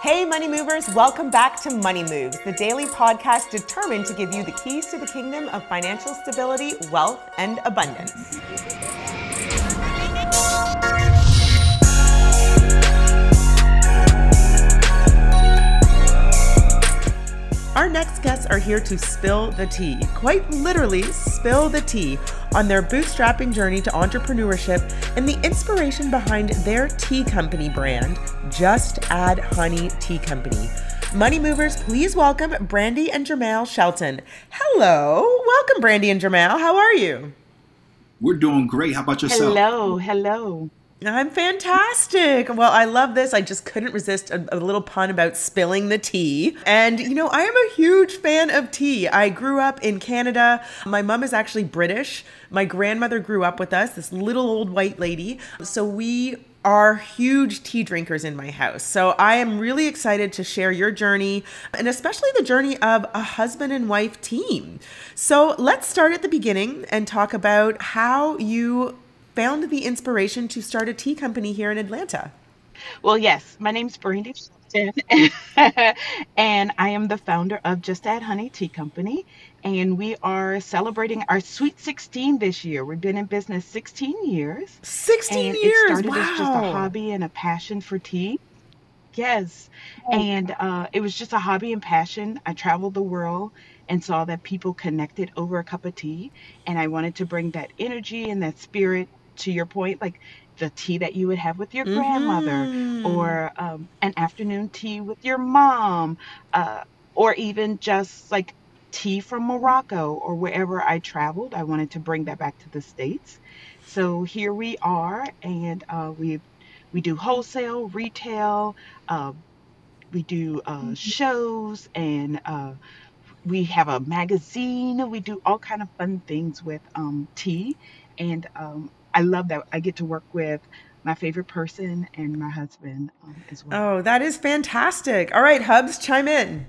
Hey, Money Movers, welcome back to Money Moves, the daily podcast determined to give you the keys to the kingdom of financial stability, wealth, and abundance. Our next guests are here to spill the tea, quite literally spill the tea, on their bootstrapping journey to entrepreneurship and the inspiration behind their tea company brand, Just Add Honey Tea Company. Money Movers, please welcome Brandy and Jermail Shelton. Hello. Welcome, Brandy and Jermail. How are you? We're doing great. How about yourself? Hello. I'm fantastic. Well, I love this. I just couldn't resist a little pun about spilling the tea. And, you know, I am a huge fan of tea. I grew up in Canada. My mom is actually British. My grandmother grew up with us, this little old white lady. So we are huge tea drinkers in my house. So I am really excited to share your journey, and especially the journey of a husband and wife team. So let's start at the beginning and talk about how you found the inspiration to start a tea company here in Atlanta. Well, yes, my name's Brandy Shelton, and I am the founder of Just Add Honey Tea Company, and we are celebrating our sweet 16 this year. We've been in business 16 years. 16 years, wow. It started as just a hobby and a passion for tea. Yes, and it was just a hobby and passion. I traveled the world and saw that people connected over a cup of tea, and I wanted to bring that energy and that spirit, to your point, like the tea that you would have with your grandmother, or an afternoon tea with your mom, or even just like tea from Morocco or wherever I traveled. I wanted to bring that back to the States. So here we are, and we do wholesale, retail, we do shows, and we have a magazine. We do all kind of fun things with tea. And I love that I get to work with my favorite person and my husband as well. Oh, that is fantastic. All right, Hubs, chime in.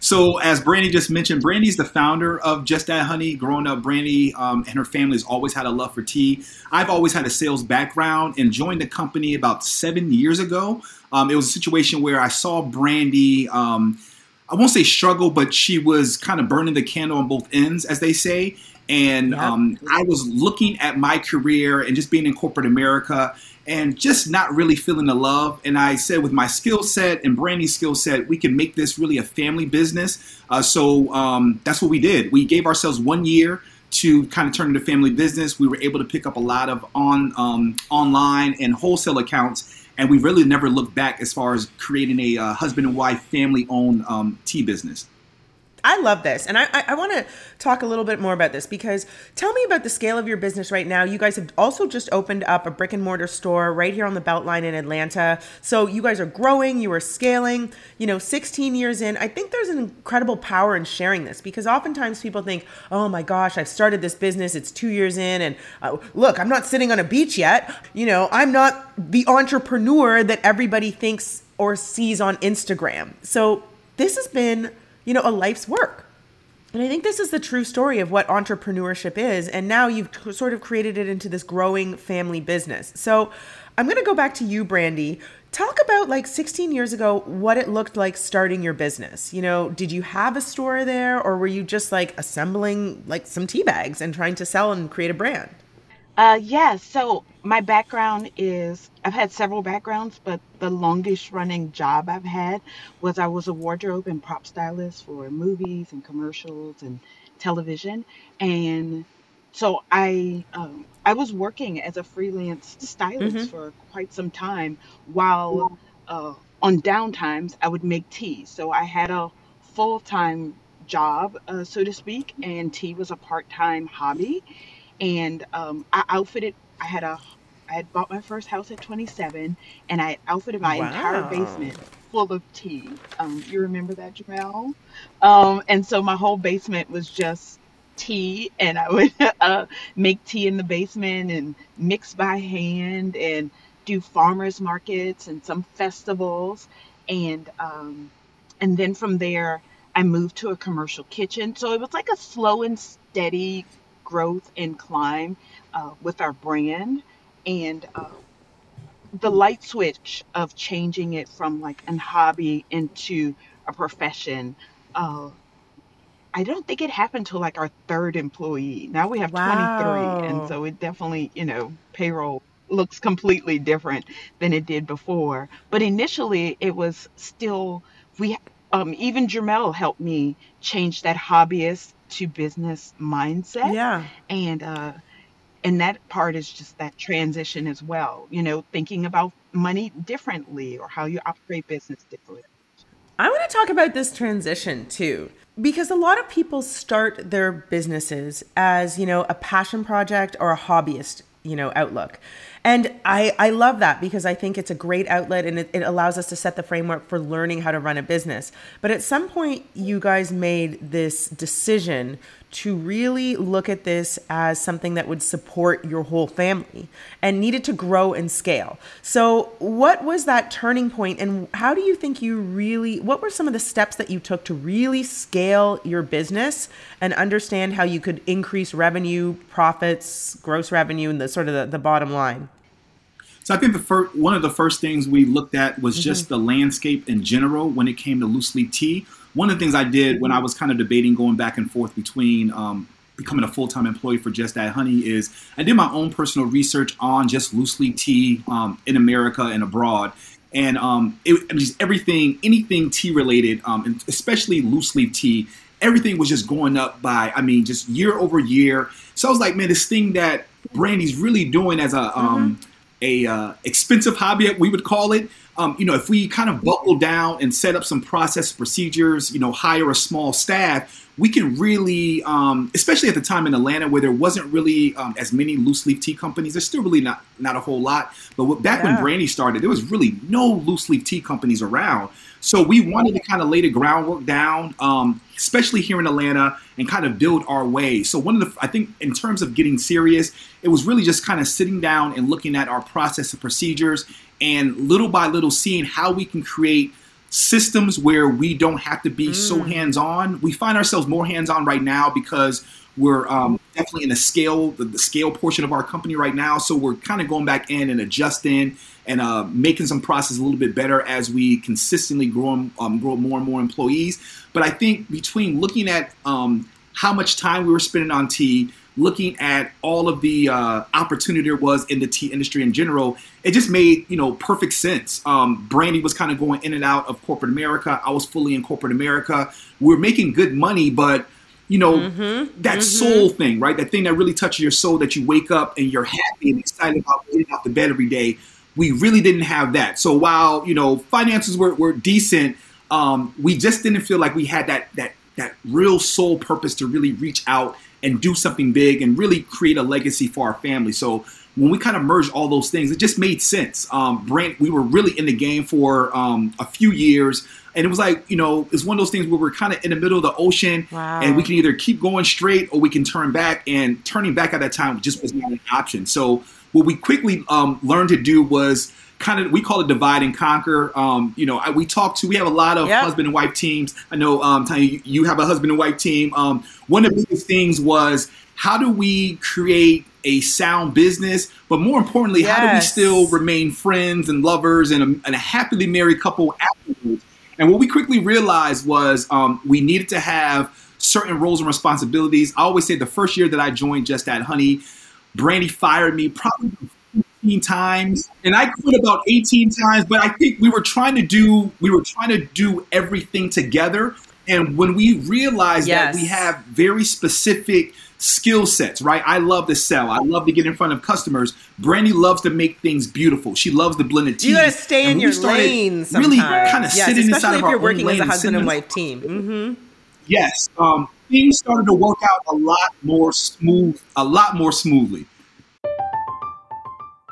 So as Brandy just mentioned, Brandy's the founder of Just Add Honey. Growing up, Brandy and her family has always had a love for tea. I've always had a sales background and joined the company about 7 years ago. It was a situation where I saw Brandy, I won't say struggle, but she was kind of burning the candle on both ends, as they say. And I was looking at my career and just being in corporate America and just not really feeling the love. And I said, with my skill set and Brandy's skill set, we can make this really a family business. So that's what we did. We gave ourselves 1 year to kind of turn into family business. We were able to pick up a lot of online and wholesale accounts. And we really never looked back as far as creating a husband and wife, family-owned tea business. I love this. And I want to talk a little bit more about this, because tell me about the scale of your business right now. You guys have also just opened up a brick and mortar store right here on the Beltline in Atlanta. So you guys are growing, you are scaling, 16 years in. I think there's an incredible power in sharing this, because oftentimes people think, oh my gosh, I've started this business. It's 2 years in. And look, I'm not sitting on a beach yet. I'm not the entrepreneur that everybody thinks or sees on Instagram. So this has been a life's work. And I think this is the true story of what entrepreneurship is. And now you've sort of created it into this growing family business. So I'm going to go back to you, Brandy. Talk about 16 years ago, what it looked like starting your business. Did you have a store there, or were you just assembling some tea bags and trying to sell and create a brand? Yeah. So my background is, I've had several backgrounds, but the longest running job I've had was I was a wardrobe and prop stylist for movies and commercials and television. And so I was working as a freelance stylist for quite some time, while on downtimes I would make tea. So I had a full-time job, so to speak, and tea was a part-time hobby. And I outfitted, I had bought my first house at 27, and I outfitted my entire basement full of tea. You remember that, Jermail? And so my whole basement was just tea, and I would make tea in the basement and mix by hand and do farmers markets and some festivals. And then from there, I moved to a commercial kitchen. So it was a slow and steady growth and climb with our brand, and the light switch of changing it from a hobby into a profession. I don't think it happened till our third employee. Now we have 23, and so it definitely, payroll looks completely different than it did before. But initially, it was still even Jermail helped me change that hobbyist to business mindset. Yeah. And that part is just that transition as well, thinking about money differently, or how you operate business differently. I want to talk about this transition too, because a lot of people start their businesses as, a passion project or a hobbyist, outlook. And I love that, because I think it's a great outlet, and it allows us to set the framework for learning how to run a business. But at some point, you guys made this decision to really look at this as something that would support your whole family and needed to grow and scale. So what was that turning point, and how do you think what were some of the steps that you took to really scale your business and understand how you could increase revenue, profits, gross revenue, and the bottom line? So I think one of the first things we looked at was just the landscape in general when it came to loosely tea. One of the things I did when I was kind of debating going back and forth between becoming a full-time employee for Just Add Honey is I did my own personal research on just loosely tea in America and abroad. And just anything tea related, and especially loosely tea, everything was just going up by, just year over year. So I was like, man, this thing that Brandy's really doing as a expensive hobby, we would call it. If we kind of buckle down and set up some process procedures, hire a small staff, we can really, especially at the time in Atlanta where there wasn't really as many loose leaf tea companies. There's still really not a whole lot. But when Brandy started, there was really no loose leaf tea companies around. So we wanted to kind of lay the groundwork down, especially here in Atlanta, and kind of build our way. So I think in terms of getting serious, it was really just kind of sitting down and looking at our process and procedures, and little by little seeing how we can create systems where we don't have to be so hands-on. We find ourselves more hands-on right now because we're definitely in the scale portion of our company right now. So we're kind of going back in and adjusting and making some process a little bit better as we consistently grow more and more employees. But I think between looking at how much time we were spending on tea, looking at all of the opportunity there was in the tea industry in general, it just made, perfect sense. Brandy was kind of going in and out of corporate America. I was fully in corporate America. We were making good money, but that soul thing, right? That thing that really touches your soul, that you wake up and you're happy and excited about getting out of bed every day. we really didn't have that. So while, you know, finances were decent, we just didn't feel like we had that real sole purpose to really reach out and do something big and really create a legacy for our family. So when we kind of merged all those things, it just made sense. We were really in the game for a few years. And it was like, you know, it's one of those things where we're kind of in the middle of the ocean. Wow. And we can either keep going straight or we can turn back. And turning back at that time just was not an option. So what we quickly learned to do was kind of, we call it divide and conquer. We have a lot of husband and wife teams. I know, Tanya, you have a husband and wife team. One of the biggest things was, how do we create a sound business? But more importantly, how do we still remain friends and lovers and a happily married couple afterwards? And what we quickly realized was we needed to have certain roles and responsibilities. I always say the first year that I joined Just Add Honey, Brandy fired me probably 15 times, and I quit about 18 times. But I think we were trying to do everything together. And when we realized that we have very specific skill sets, right? I love to sell. I love to get in front of customers. Brandy loves to make things beautiful. She loves the blended tea. You gotta stay in your lane sometimes. Really kind of sitting inside of our own lane. Especially if you're working as a husband and wife team. Mm-hmm. Yes. Things started to work out a lot more smoothly.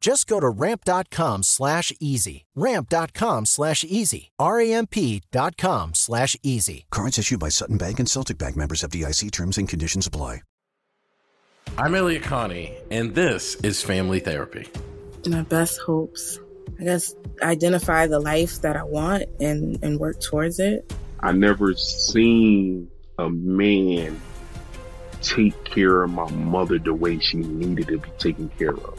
Just go to ramp.com/easy. Ramp.com/easy. RAMP.com/easy. Cards issued by Sutton Bank and Celtic Bank, members of DIC. Terms and conditions apply. I'm Elliot Connie, and this is Family Therapy. My best hopes, I guess, identify the life that I want and work towards it. I never seen a man take care of my mother the way she needed to be taken care of.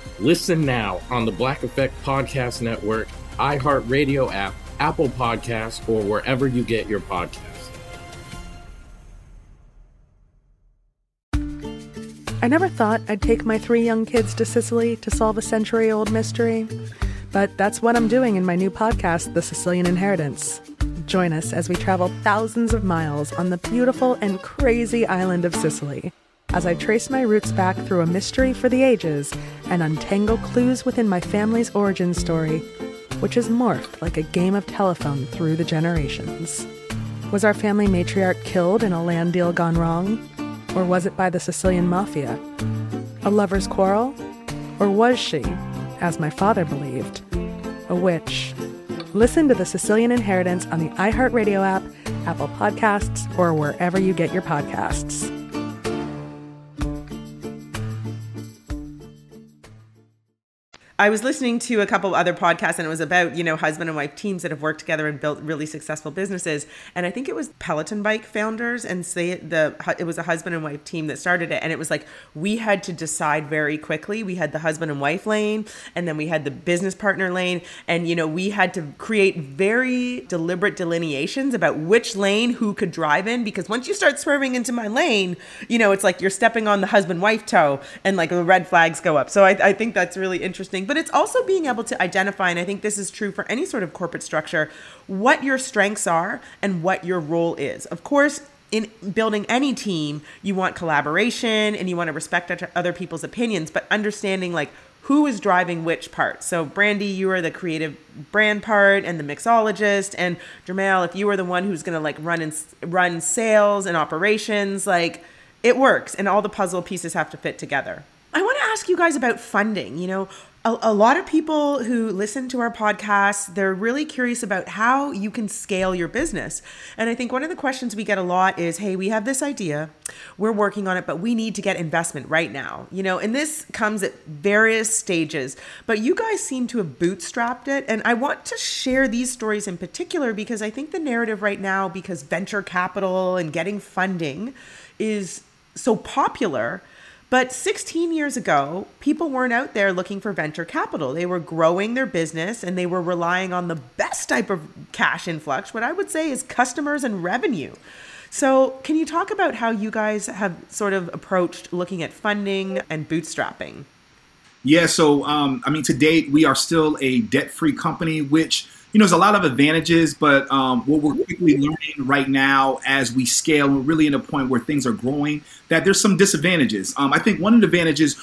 Listen now on the Black Effect Podcast Network, iHeartRadio app, Apple Podcasts, or wherever you get your podcasts. I never thought I'd take my 3 young kids to Sicily to solve a century-old mystery, but that's what I'm doing in my new podcast, The Sicilian Inheritance. Join us as we travel thousands of miles on the beautiful and crazy island of Sicily, as I trace my roots back through a mystery for the ages and untangle clues within my family's origin story, which has morphed like a game of telephone through the generations. Was our family matriarch killed in a land deal gone wrong? Or was it by the Sicilian mafia? A lover's quarrel? Or was she, as my father believed, a witch? Listen to The Sicilian Inheritance on the iHeartRadio app, Apple Podcasts, or wherever you get your podcasts. I was listening to a couple other podcasts, and it was about, you know, husband and wife teams that have worked together and built really successful businesses. And I think it was Peloton bike founders, and it was a husband and wife team that started it. And it was like, we had to decide very quickly. We had the husband and wife lane, and then we had the business partner lane. And, you know, we had to create very deliberate delineations about which lane who could drive in, because once you start swerving into my lane, you know, it's like you're stepping on the husband wife toe, and like the red flags go up. So I think that's really interesting. But it's also being able to identify, and I think this is true for any sort of corporate structure, what your strengths are and what your role is. Of course, in building any team, you want collaboration and you want to respect other people's opinions, but understanding like who is driving which part. So Brandy, you are the creative brand part and the mixologist, and Jermail, if you are the one who's going to like run sales and operations, like it works, and all the puzzle pieces have to fit together. I want to ask you guys about funding. You know, a lot of people who listen to our podcast, they're really curious about how you can scale your business. And I think one of the questions we get a lot is, hey, we have this idea, we're working on it, but we need to get investment right now. You know, and this comes at various stages, but you guys seem to have bootstrapped it. And I want to share these stories in particular, because I think the narrative right now, because venture capital and getting funding is so popular. But 16 years ago, people weren't out there looking for venture capital. They were growing their business and they were relying on the best type of cash influx, what I would say is customers and revenue. So can you talk about how you guys have sort of approached looking at funding and bootstrapping? Yeah, so to date, we are still a debt-free company, which, you know, there's a lot of advantages, but what we're quickly learning right now as we scale, we're really in a point where things are growing, that there's some disadvantages. I think one of the advantages,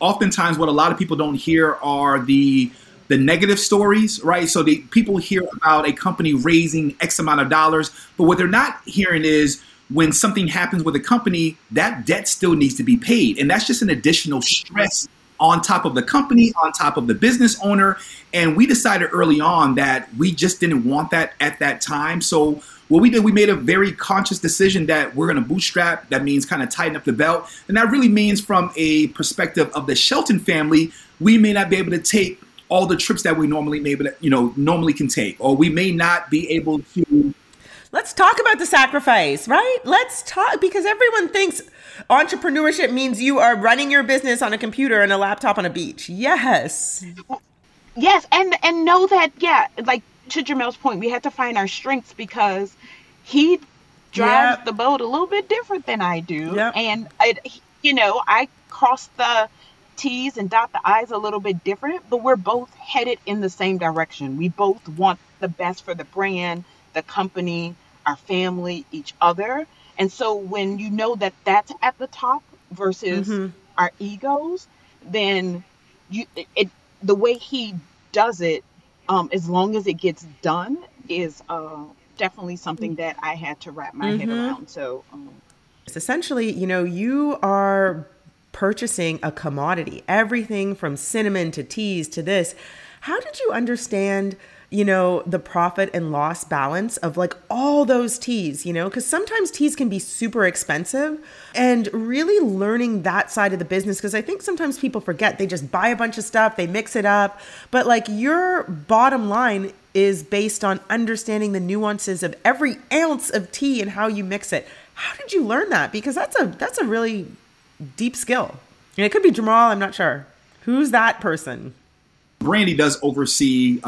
oftentimes what a lot of people don't hear are the negative stories, right? So people hear about a company raising X amount of dollars, but what they're not hearing is when something happens with a company, that debt still needs to be paid. And that's just an additional stress on top of the company, on top of the business owner. And we decided early on that we just didn't want that at that time. So what we did, we made a very conscious decision that we're going to bootstrap. That means kind of tighten up the belt. And that really means from a perspective of the Shelton family, we may not be able to take all the trips that we normally can take, or we may not be able to. Let's talk about the sacrifice, right? Let's talk, because everyone thinks entrepreneurship means you are running your business on a computer and a laptop on a beach. Yes. Yes. And know that, yeah, like to Jermail's point, we had to find our strengths because he drives the boat a little bit different than I do. Yep. And, I cross the T's and dot the I's a little bit different, but we're both headed in the same direction. We both want the best for the brand, the company, our family, each other. And so when you know that that's at the top versus our egos, then the way he does it, as long as it gets done, is definitely something that I had to wrap my head around. So it's essentially, you know, you are purchasing a commodity, everything from cinnamon to teas to this. How did you understand, you know, the profit and loss balance of like all those teas, you know, because sometimes teas can be super expensive, and really learning that side of the business. Because I think sometimes people forget, they just buy a bunch of stuff, they mix it up, but like your bottom line is based on understanding the nuances of every ounce of tea and how you mix it. How did you learn that? Because that's a really deep skill. And it could be Jermail, I'm not sure. Who's that person? Brandy does oversee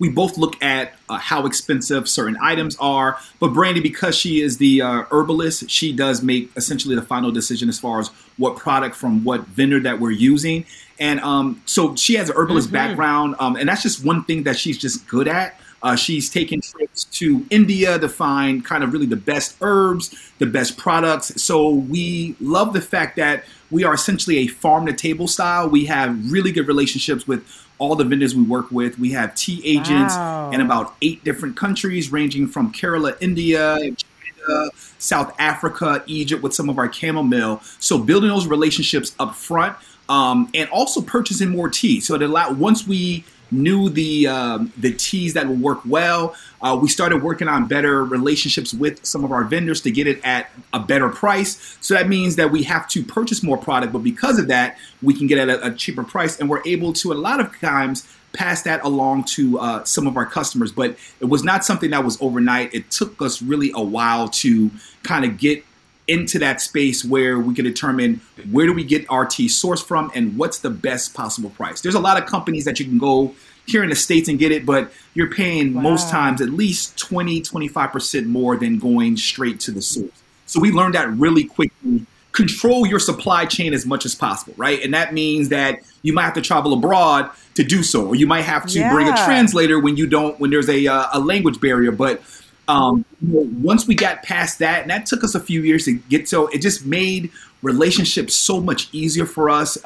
we both look at how expensive certain items are, but Brandy, because she is the herbalist, she does make essentially the final decision as far as what product from what vendor that we're using. And so she has an herbalist background, and that's just one thing that she's just good at. She's taken trips to India to find kind of really the best herbs, the best products. So we love the fact that we are essentially a farm-to-table style. We have really good relationships with all the vendors we work with. We have tea agents in about 8 different countries, ranging from Kerala, India, China, South Africa, Egypt, with some of our chamomile. So building those relationships up front, and also purchasing more tea. So once we knew the teas that would work well. We started working on better relationships with some of our vendors to get it at a better price. So that means that we have to purchase more product, but because of that, we can get it at a cheaper price, and we're able to a lot of times pass that along to some of our customers. But it was not something that was overnight. It took us really a while to kind of get into that space where we can determine where do we get our tea sourced from and what's the best possible price. There's a lot of companies that you can go here in the States and get it, but you're paying most times at least 20, 25% more than going straight to the source. So we learned that really quickly. Control your supply chain as much as possible, right? And that means that you might have to travel abroad to do so, or you might have to bring a translator when there's a language barrier. But once we got past that, and that took us a few years to get to, it just made relationships so much easier for us.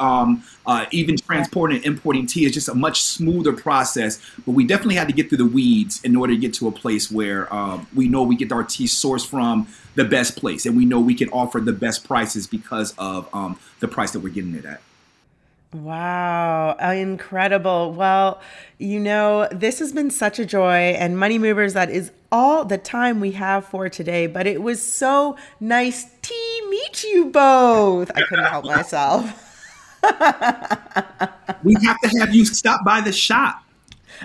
Even transporting and importing tea is just a much smoother process, but we definitely had to get through the weeds in order to get to a place where we know we get our tea sourced from the best place, and we know we can offer the best prices because of the price that we're getting it at. Wow. Incredible. Well, this has been such a joy, and Money Movers, that is all the time we have for today, but it was so nice to meet you both. I couldn't help myself. We have to have you stop by the shop.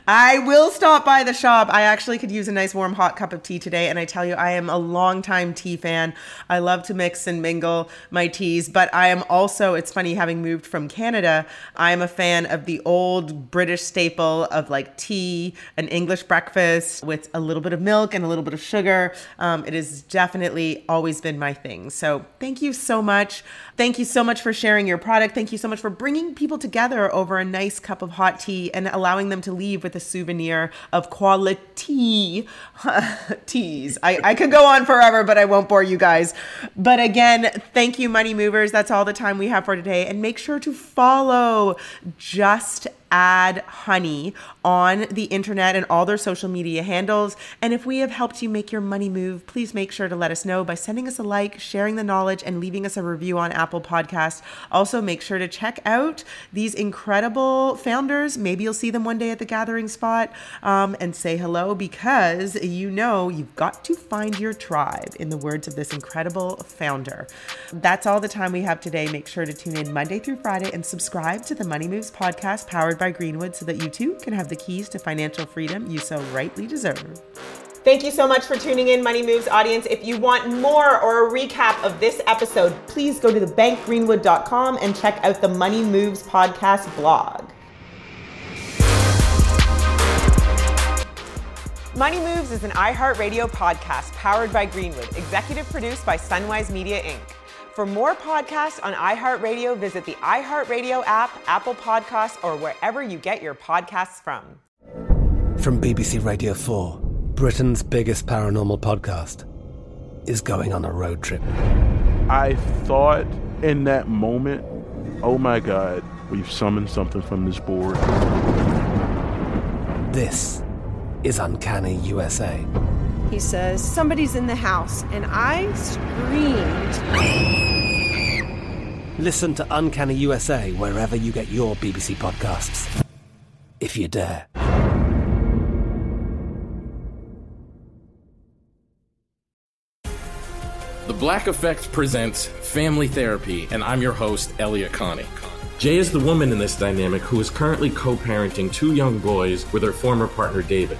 I will stop by the shop. I actually could use a nice warm hot cup of tea today. And I tell you, I am a longtime tea fan. I love to mix and mingle my teas, but I am also, it's funny, having moved from Canada, I am a fan of the old British staple of like tea, an English breakfast with a little bit of milk and a little bit of sugar. It has definitely always been my thing. So thank you so much. Thank you so much for sharing your product. Thank you so much for bringing people together over a nice cup of hot tea and allowing them to leave with a souvenir of quality teas. I could go on forever, but I won't bore you guys. But again, thank you, Money Movers. That's all the time we have for today. And make sure to follow Just Add Honey on the internet and all their social media handles. And if we have helped you make your money move, please make sure to let us know by sending us a like, sharing the knowledge, and leaving us a review on Apple Podcasts. Also, make sure to check out these incredible founders. Maybe you'll see them one day at the gathering spot, and say hello, because you've got to find your tribe, in the words of this incredible founder. That's all the time we have today. Make sure to tune in Monday through Friday and subscribe to the Money Moves podcast, powered by Greenwood, so that you too can have the keys to financial freedom you so rightly deserve. Thank you so much for tuning in, Money Moves audience. If you want more or a recap of this episode, please go to thebankgreenwood.com and check out the Money Moves podcast blog. Money Moves is an iHeartRadio podcast powered by Greenwood, executive produced by Sunwise Media Inc. For more podcasts on iHeartRadio, visit the iHeartRadio app, Apple Podcasts, or wherever you get your podcasts from. From BBC Radio 4, Britain's biggest paranormal podcast is going on a road trip. I thought in that moment, oh my God, we've summoned something from this board. This is Uncanny USA. He says, somebody's in the house, and I screamed. Listen to Uncanny USA wherever you get your BBC podcasts, if you dare. The Black Effect presents Family Therapy, and I'm your host, Elliot Connie. Jay is the woman in this dynamic who is currently co-parenting two young boys with her former partner, David.